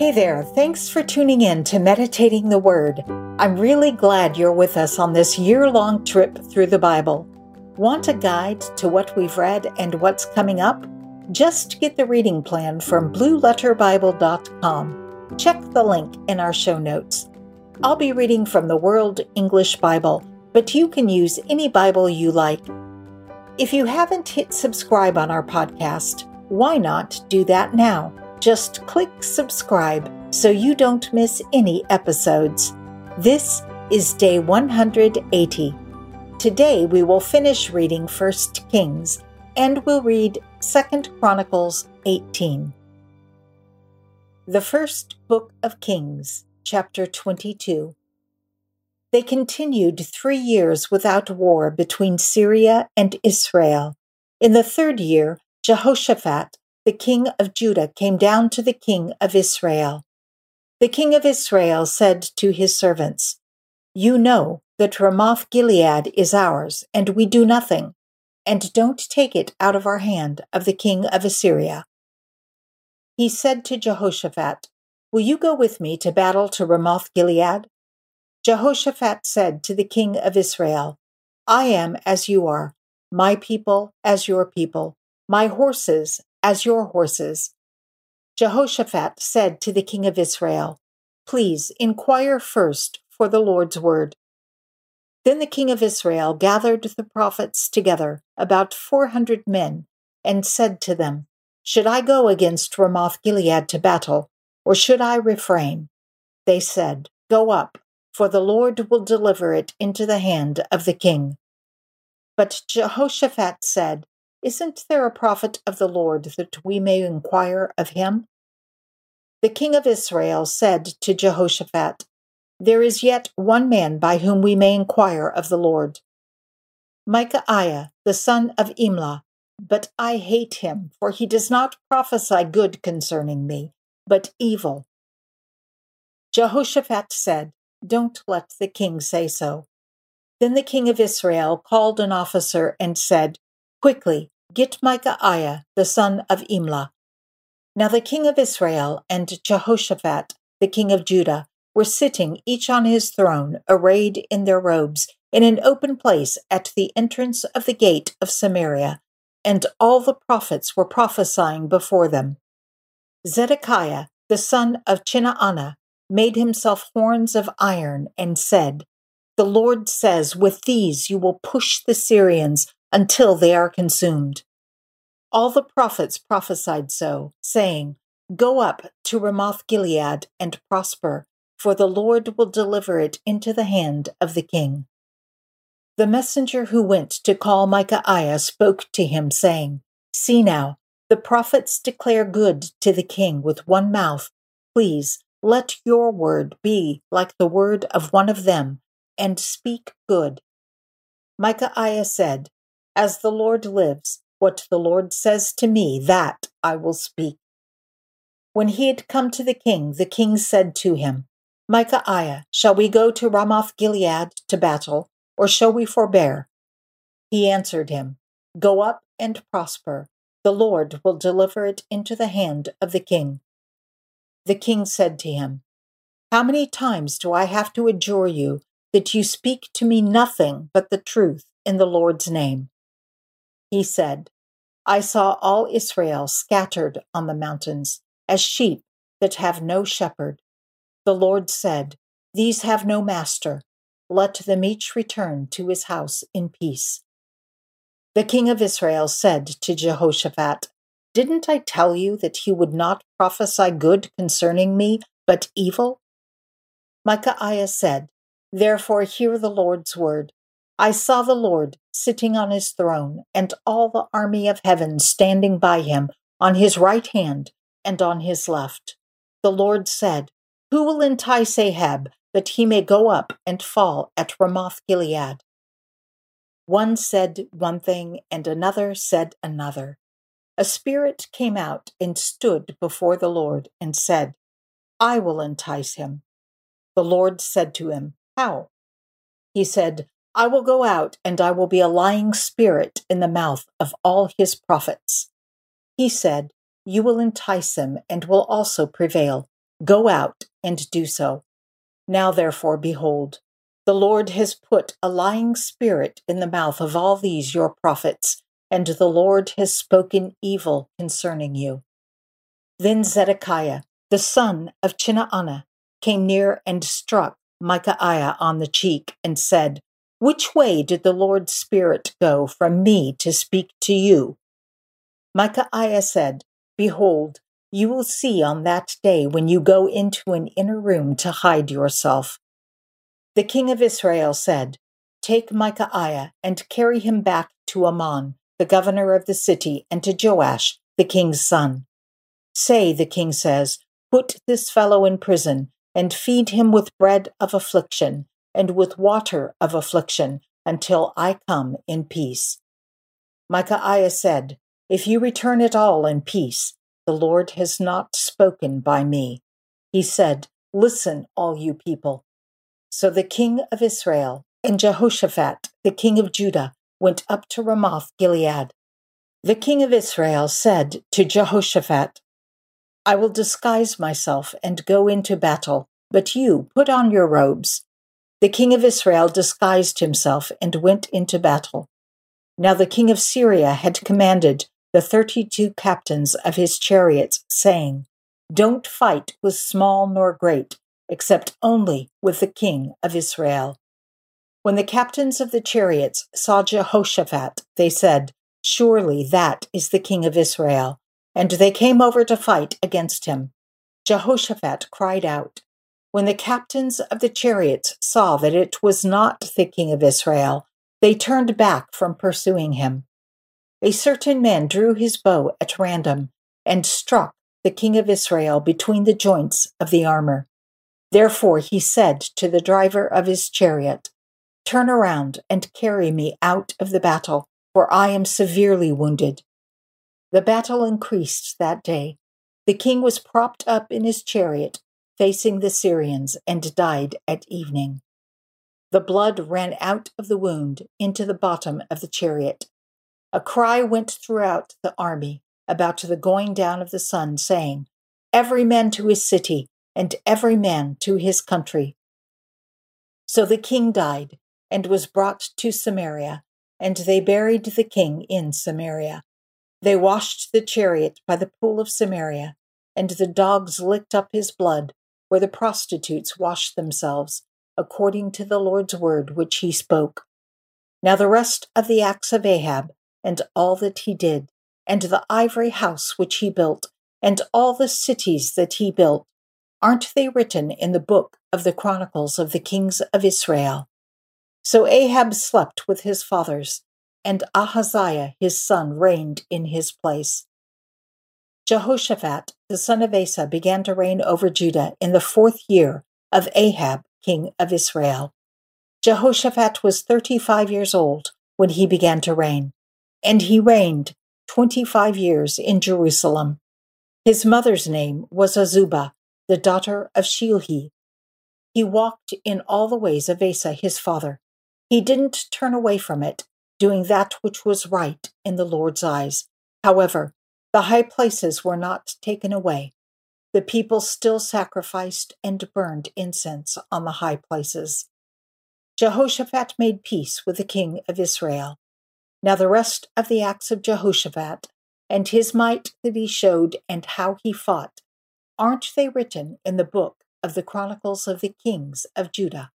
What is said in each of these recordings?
Hey there, thanks for tuning in to Meditating the Word. I'm really glad you're with us on this year-long trip through the Bible. Want a guide to what we've read and what's coming up? Just get the reading plan from blueletterbible.com. Check the link in our show notes. I'll be reading from the World English Bible, but you can use any Bible you like. If you haven't hit subscribe on our podcast, why not do that now? Just click subscribe so you don't miss any episodes. This is day 180. Today we will finish reading 1 Kings and we'll read 2 Chronicles 18. The first book of Kings, chapter 22. They continued 3 years without war between Syria and Israel. In the third year, Jehoshaphat, the king of Judah, came down to the king of Israel. The king of Israel said to his servants, "You know that Ramoth-Gilead is ours, and we do nothing, and don't take it out of our hand of the king of Assyria." He said to Jehoshaphat, "Will you go with me to battle to Ramoth-Gilead?" Jehoshaphat said to the king of Israel, "I am as you are, my people as your people, my horses as your horses." Jehoshaphat said to the king of Israel, "Please inquire first for the Lord's word." Then the king of Israel gathered the prophets together, about 400 men, and said to them, "Should I go against Ramoth-Gilead to battle, or should I refrain?" They said, "Go up, for the Lord will deliver it into the hand of the king." But Jehoshaphat said, "Isn't there a prophet of the Lord that we may inquire of him?" The king of Israel said to Jehoshaphat, "There is yet one man by whom we may inquire of the Lord, Micaiah, the son of Imlah, but I hate him, for he does not prophesy good concerning me, but evil." Jehoshaphat said, "Don't let the king say so." Then the king of Israel called an officer and said, "Quickly, get Micaiah, the son of Imlah." Now the king of Israel and Jehoshaphat, the king of Judah, were sitting each on his throne, arrayed in their robes, in an open place at the entrance of the gate of Samaria, and all the prophets were prophesying before them. Zedekiah, the son of Chenaanah, made himself horns of iron and said, "The Lord says, with these you will push the Syrians until they are consumed." All the prophets prophesied so, saying, "Go up to Ramoth-Gilead and prosper, for the Lord will deliver it into the hand of the king." The messenger who went to call Micaiah spoke to him, saying, "See now, the prophets declare good to the king with one mouth. Please, let your word be like the word of one of them, and speak good." Micaiah said, "As the Lord lives, what the Lord says to me, that I will speak." When he had come to the king said to him, "Micaiah, shall we go to Ramoth-Gilead to battle, or shall we forbear?" He answered him, "Go up and prosper. The Lord will deliver it into the hand of the king." The king said to him, "How many times do I have to adjure you that you speak to me nothing but the truth in the Lord's name?" He said, "I saw all Israel scattered on the mountains, as sheep that have no shepherd. The Lord said, these have no master. Let them each return to his house in peace." The king of Israel said to Jehoshaphat, "Didn't I tell you that he would not prophesy good concerning me, but evil?" Micaiah said, "Therefore hear the Lord's word. I saw the Lord sitting on his throne, and all the army of heaven standing by him, on his right hand and on his left. The Lord said, who will entice Ahab, that he may go up and fall at Ramoth-Gilead?" One said one thing, and another said another. A spirit came out and stood before the Lord and said, "I will entice him." The Lord said to him, "How?" He said, "I will go out, and I will be a lying spirit in the mouth of all his prophets." He said, "You will entice him, and will also prevail, Go out and do so. Now therefore, behold, the Lord has put a lying spirit in the mouth of all these your prophets, and the Lord has spoken evil concerning you. Then Zedekiah, the son of Chenaanah, came near and struck Micaiah on the cheek and said, Which way did the Lord's Spirit go from me to speak to you? Micaiah said, Behold, you will see on that day when you go into an inner room to hide yourself. The king of Israel said, Take Micaiah and carry him back to Ammon, the governor of the city, and to Joash, the king's son. Say, the king says, Put this fellow in prison, and feed him with bread of affliction, and with water of affliction, until I come in peace. Micaiah said, If you return at all in peace, the Lord has not spoken by me. He said, Listen, all you people. So the king of Israel and Jehoshaphat, the king of Judah, went up to Ramoth-Gilead. The king of Israel said to Jehoshaphat, I will disguise myself and go into battle, but you put on your robes. The king of Israel disguised himself and went into battle. Now the king of Syria had commanded the 32 captains of his chariots, saying, Don't fight with small nor great, except only with the king of Israel. When the captains of the chariots saw Jehoshaphat, they said, Surely that is the king of Israel. And they came over to fight against him. Jehoshaphat cried out. When the captains of the chariots saw that it was not the king of Israel, they turned back from pursuing him. A certain man drew his bow at random and struck the king of Israel between the joints of the armor. Therefore he said to the driver of his chariot, Turn around and carry me out of the battle, for I am severely wounded. The battle increased that day. The king was propped up in his chariot, facing the Syrians, and died at evening. The blood ran out of the wound into the bottom of the chariot. A cry went throughout the army about the going down of the sun, saying, Every man to his city, and every man to his country. So the king died, and was brought to Samaria, and they buried the king in Samaria. They washed the chariot by the pool of Samaria, and the dogs licked up his blood, where the prostitutes washed themselves, according to the Lord's word which he spoke. Now the rest of the acts of Ahab, and all that he did, and the ivory house which he built, and all the cities that he built, aren't they written in the book of the Chronicles of the Kings of Israel? So Ahab slept with his fathers, and Ahaziah his son reigned in his place. Jehoshaphat the son of Asa began to reign over Judah in the 4th year of Ahab king of Israel. Jehoshaphat was 35 years old when he began to reign, and he reigned 25 years in Jerusalem. His mother's name was Azubah, the daughter of Shilhi. He walked in all the ways of Asa his father. He didn't turn away from it, doing that which was right in the Lord's eyes. However, the high places were not taken away. The people still sacrificed and burned incense on the high places. Jehoshaphat made peace with the king of Israel. Now the rest of the acts of Jehoshaphat, and his might that he showed and how he fought, aren't they written in the book of the Chronicles of the Kings of Judah?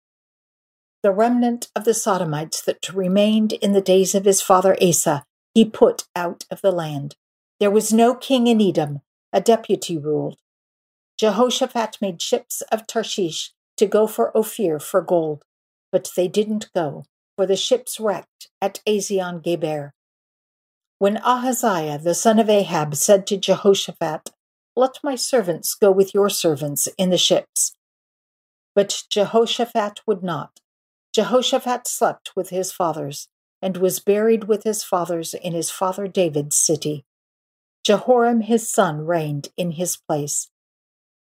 The remnant of the Sodomites that remained in the days of his father Asa, he put out of the land. There was no king in Edom, a deputy ruled. Jehoshaphat made ships of Tarshish to go for Ophir for gold, but they didn't go, for the ships wrecked at Ezion Geber. When Ahaziah the son of Ahab said to Jehoshaphat, Let my servants go with your servants in the ships. But Jehoshaphat would not. Jehoshaphat slept with his fathers, and was buried with his fathers in his father David's city. Jehoram his son reigned in his place.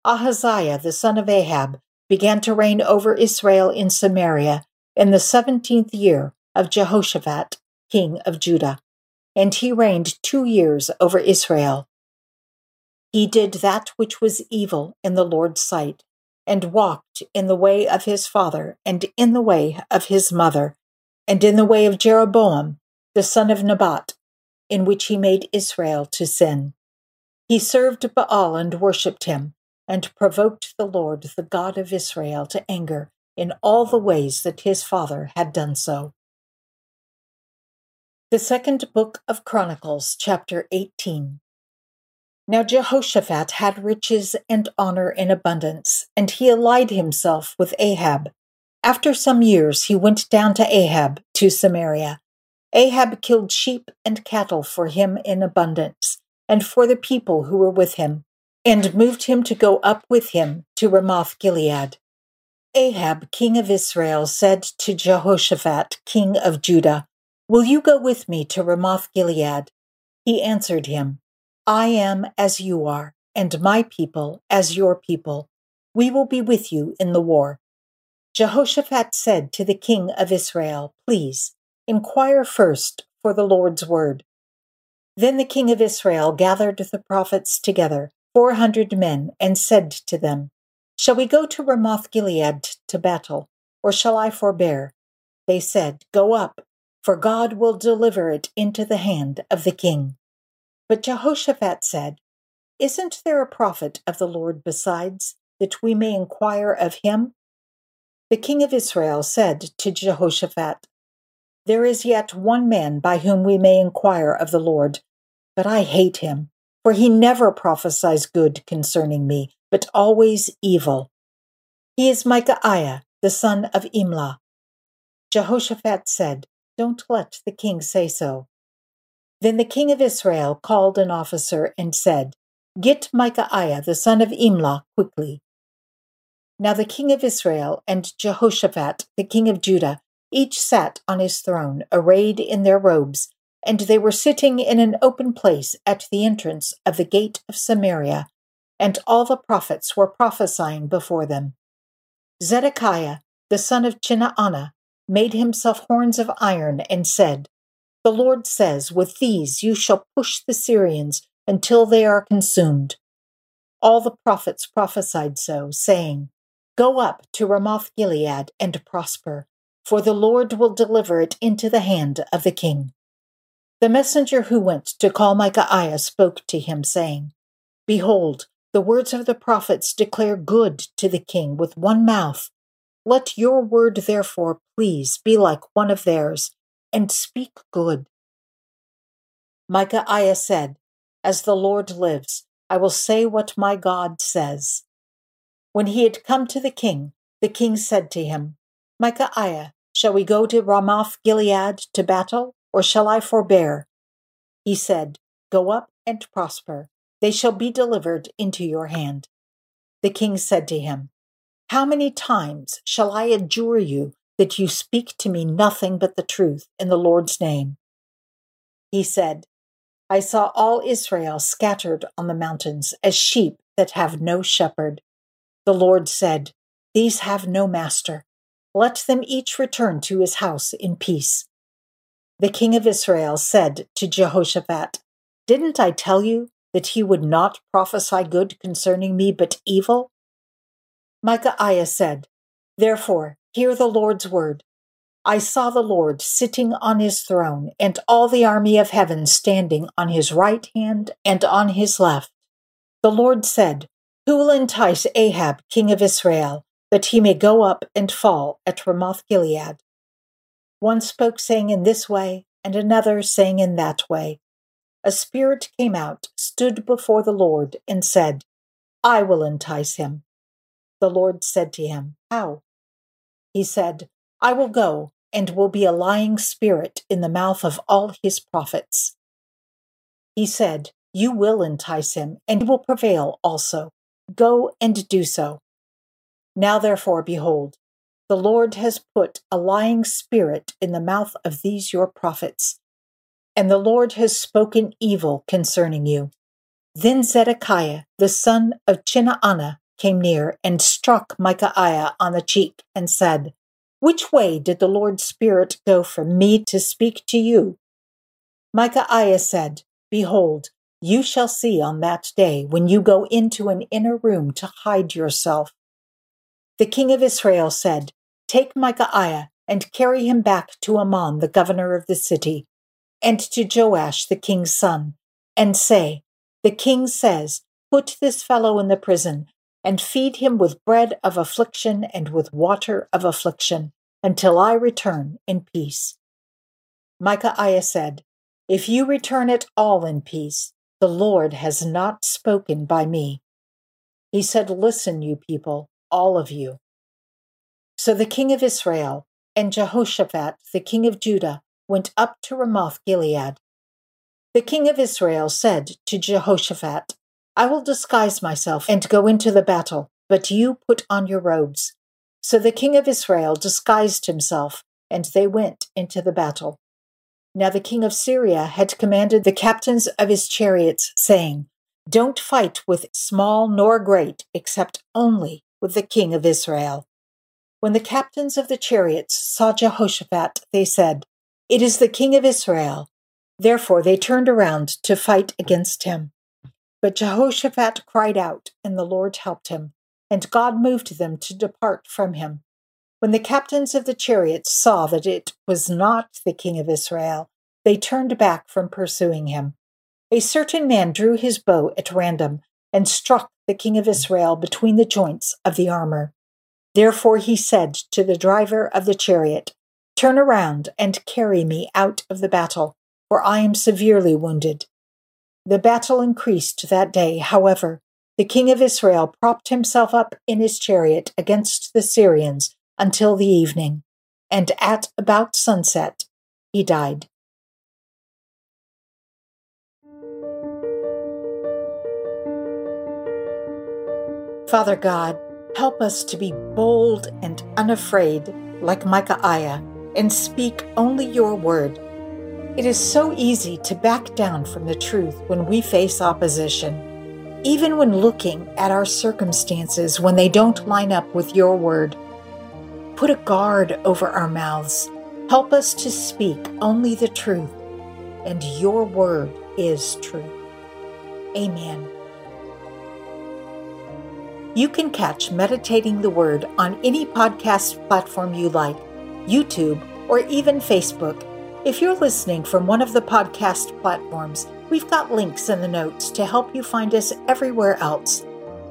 Ahaziah the son of Ahab began to reign over Israel in Samaria in the 17th year of Jehoshaphat, king of Judah, and he reigned 2 years over Israel. He did that which was evil in the Lord's sight, and walked in the way of his father, and in the way of his mother, and in the way of Jeroboam, the son of Nebat, in which he made Israel to sin. He served Baal and worshipped him, and provoked the Lord, the God of Israel, to anger in all the ways that his father had done so. The Second Book of Chronicles, Chapter 18. Now Jehoshaphat had riches and honor in abundance, and he allied himself with Ahab. After some years he went down to Ahab to Samaria. Ahab killed sheep and cattle for him in abundance, and for the people who were with him, and moved him to go up with him to Ramoth-Gilead. Ahab, king of Israel, said to Jehoshaphat, king of Judah, "Will you go with me to Ramoth-Gilead?" He answered him, "I am as you are, and my people as your people. We will be with you in the war." Jehoshaphat said to the king of Israel, "Please, inquire first for the Lord's word." Then the king of Israel gathered the prophets together, 400 men, and said to them, "Shall we go to Ramoth-Gilead to battle, or shall I forbear?" They said, "Go up, for God will deliver it into the hand of the king." But Jehoshaphat said, "Isn't there a prophet of the Lord besides, that we may inquire of him?" The king of Israel said to Jehoshaphat, "There is yet one man by whom we may inquire of the Lord, but I hate him, for he never prophesies good concerning me, but always evil. He is Micaiah, the son of Imlah." Jehoshaphat said, "Don't let the king say so." Then the king of Israel called an officer and said, "Get Micaiah the son of Imlah quickly." Now the king of Israel and Jehoshaphat, the king of Judah, each sat on his throne, arrayed in their robes, and they were sitting in an open place at the entrance of the gate of Samaria, and all the prophets were prophesying before them. Zedekiah, the son of Chenaanah, made himself horns of iron and said, "The Lord says, with these you shall push the Syrians until they are consumed." All the prophets prophesied so, saying, "Go up to Ramoth-Gilead and prosper, for the Lord will deliver it into the hand of the king." The messenger who went to call Micaiah spoke to him, saying, "Behold, the words of the prophets declare good to the king with one mouth. Let your word therefore please be like one of theirs, and speak good." Micaiah said, "As the Lord lives, I will say what my God says." When he had come to the king said to him, "Micaiah, shall we go to Ramoth-Gilead to battle, or shall I forbear?" He said, "Go up and prosper. They shall be delivered into your hand." The king said to him, "How many times shall I adjure you that you speak to me nothing but the truth in the Lord's name?" He said, "I saw all Israel scattered on the mountains as sheep that have no shepherd. The Lord said, 'These have no master. Let them each return to his house in peace.'" The king of Israel said to Jehoshaphat, "Didn't I tell you that he would not prophesy good concerning me but evil?" Micaiah said, "Therefore, hear the Lord's word. I saw the Lord sitting on his throne, and all the army of heaven standing on his right hand and on his left. The Lord said, 'Who will entice Ahab, king of Israel, that he may go up and fall at Ramoth-Gilead?'" One spoke, saying in this way, and another saying in that way. A spirit came out, stood before the Lord, and said, "I will entice him." The Lord said to him, "How?" He said, "I will go, and will be a lying spirit in the mouth of all his prophets." He said, "You will entice him, and he will prevail also. Go and do so. Now therefore, behold, the Lord has put a lying spirit in the mouth of these your prophets, and the Lord has spoken evil concerning you." Then Zedekiah, the son of Chenaanah, came near and struck Micaiah on the cheek and said, "Which way did the Lord's Spirit go from me to speak to you?" Micaiah said, "Behold, You shall see on that day when you go into an inner room to hide yourself. The king of Israel said, Take Micaiah and carry him back to Amon, the governor of the city, and to Joash, the king's son, and say, The king says, Put this fellow in the prison, and feed him with bread of affliction and with water of affliction, until I return in peace. Micaiah said, If you return at all in peace, the Lord has not spoken by me. He said, Listen, you people, all of you. So the king of Israel and Jehoshaphat, the king of Judah, went up to Ramoth-Gilead. The king of Israel said to Jehoshaphat, I will disguise myself and go into the battle, but you put on your robes. So the king of Israel disguised himself, and they went into the battle. Now the king of Syria had commanded the captains of his chariots, saying, Don't fight with small nor great, except only with the king of Israel. When the captains of the chariots saw Jehoshaphat, they said, It is the king of Israel. Therefore they turned around to fight against him. But Jehoshaphat cried out, and the Lord helped him, and God moved them to depart from him. When the captains of the chariots saw that it was not the king of Israel, they turned back from pursuing him. A certain man drew his bow at random and struck the king of Israel between the joints of the armor. Therefore he said to the driver of the chariot, Turn around and carry me out of the battle, for I am severely wounded. The battle increased that day. However, the king of Israel propped himself up in his chariot against the Syrians until the evening, and at about sunset he died. Father God, help us to be bold and unafraid like Micaiah and speak only your word. It is so easy to back down from the truth when we face opposition, even when looking at our circumstances when they don't line up with your word. Put a guard over our mouths. Help us to speak only the truth, and your word is truth. Amen. You can catch Meditating the Word on any podcast platform you like, YouTube, or even Facebook. If you're listening from one of the podcast platforms, we've got links in the notes to help you find us everywhere else.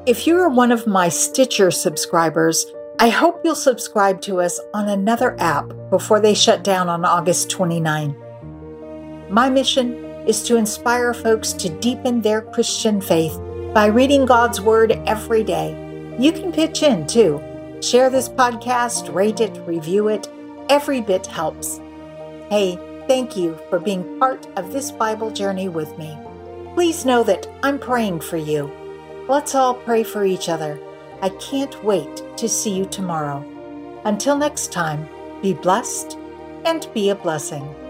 If you're one of my Stitcher subscribers, I hope you'll subscribe to us on another app before they shut down on August 29. My mission is to inspire folks to deepen their Christian faith by reading God's Word every day. You can pitch in too. Share this podcast, rate it, review it. Every bit helps. Hey, thank you for being part of this Bible journey with me. Please know that I'm praying for you. Let's all pray for each other. I can't wait to see you tomorrow. Until next time, be blessed and be a blessing.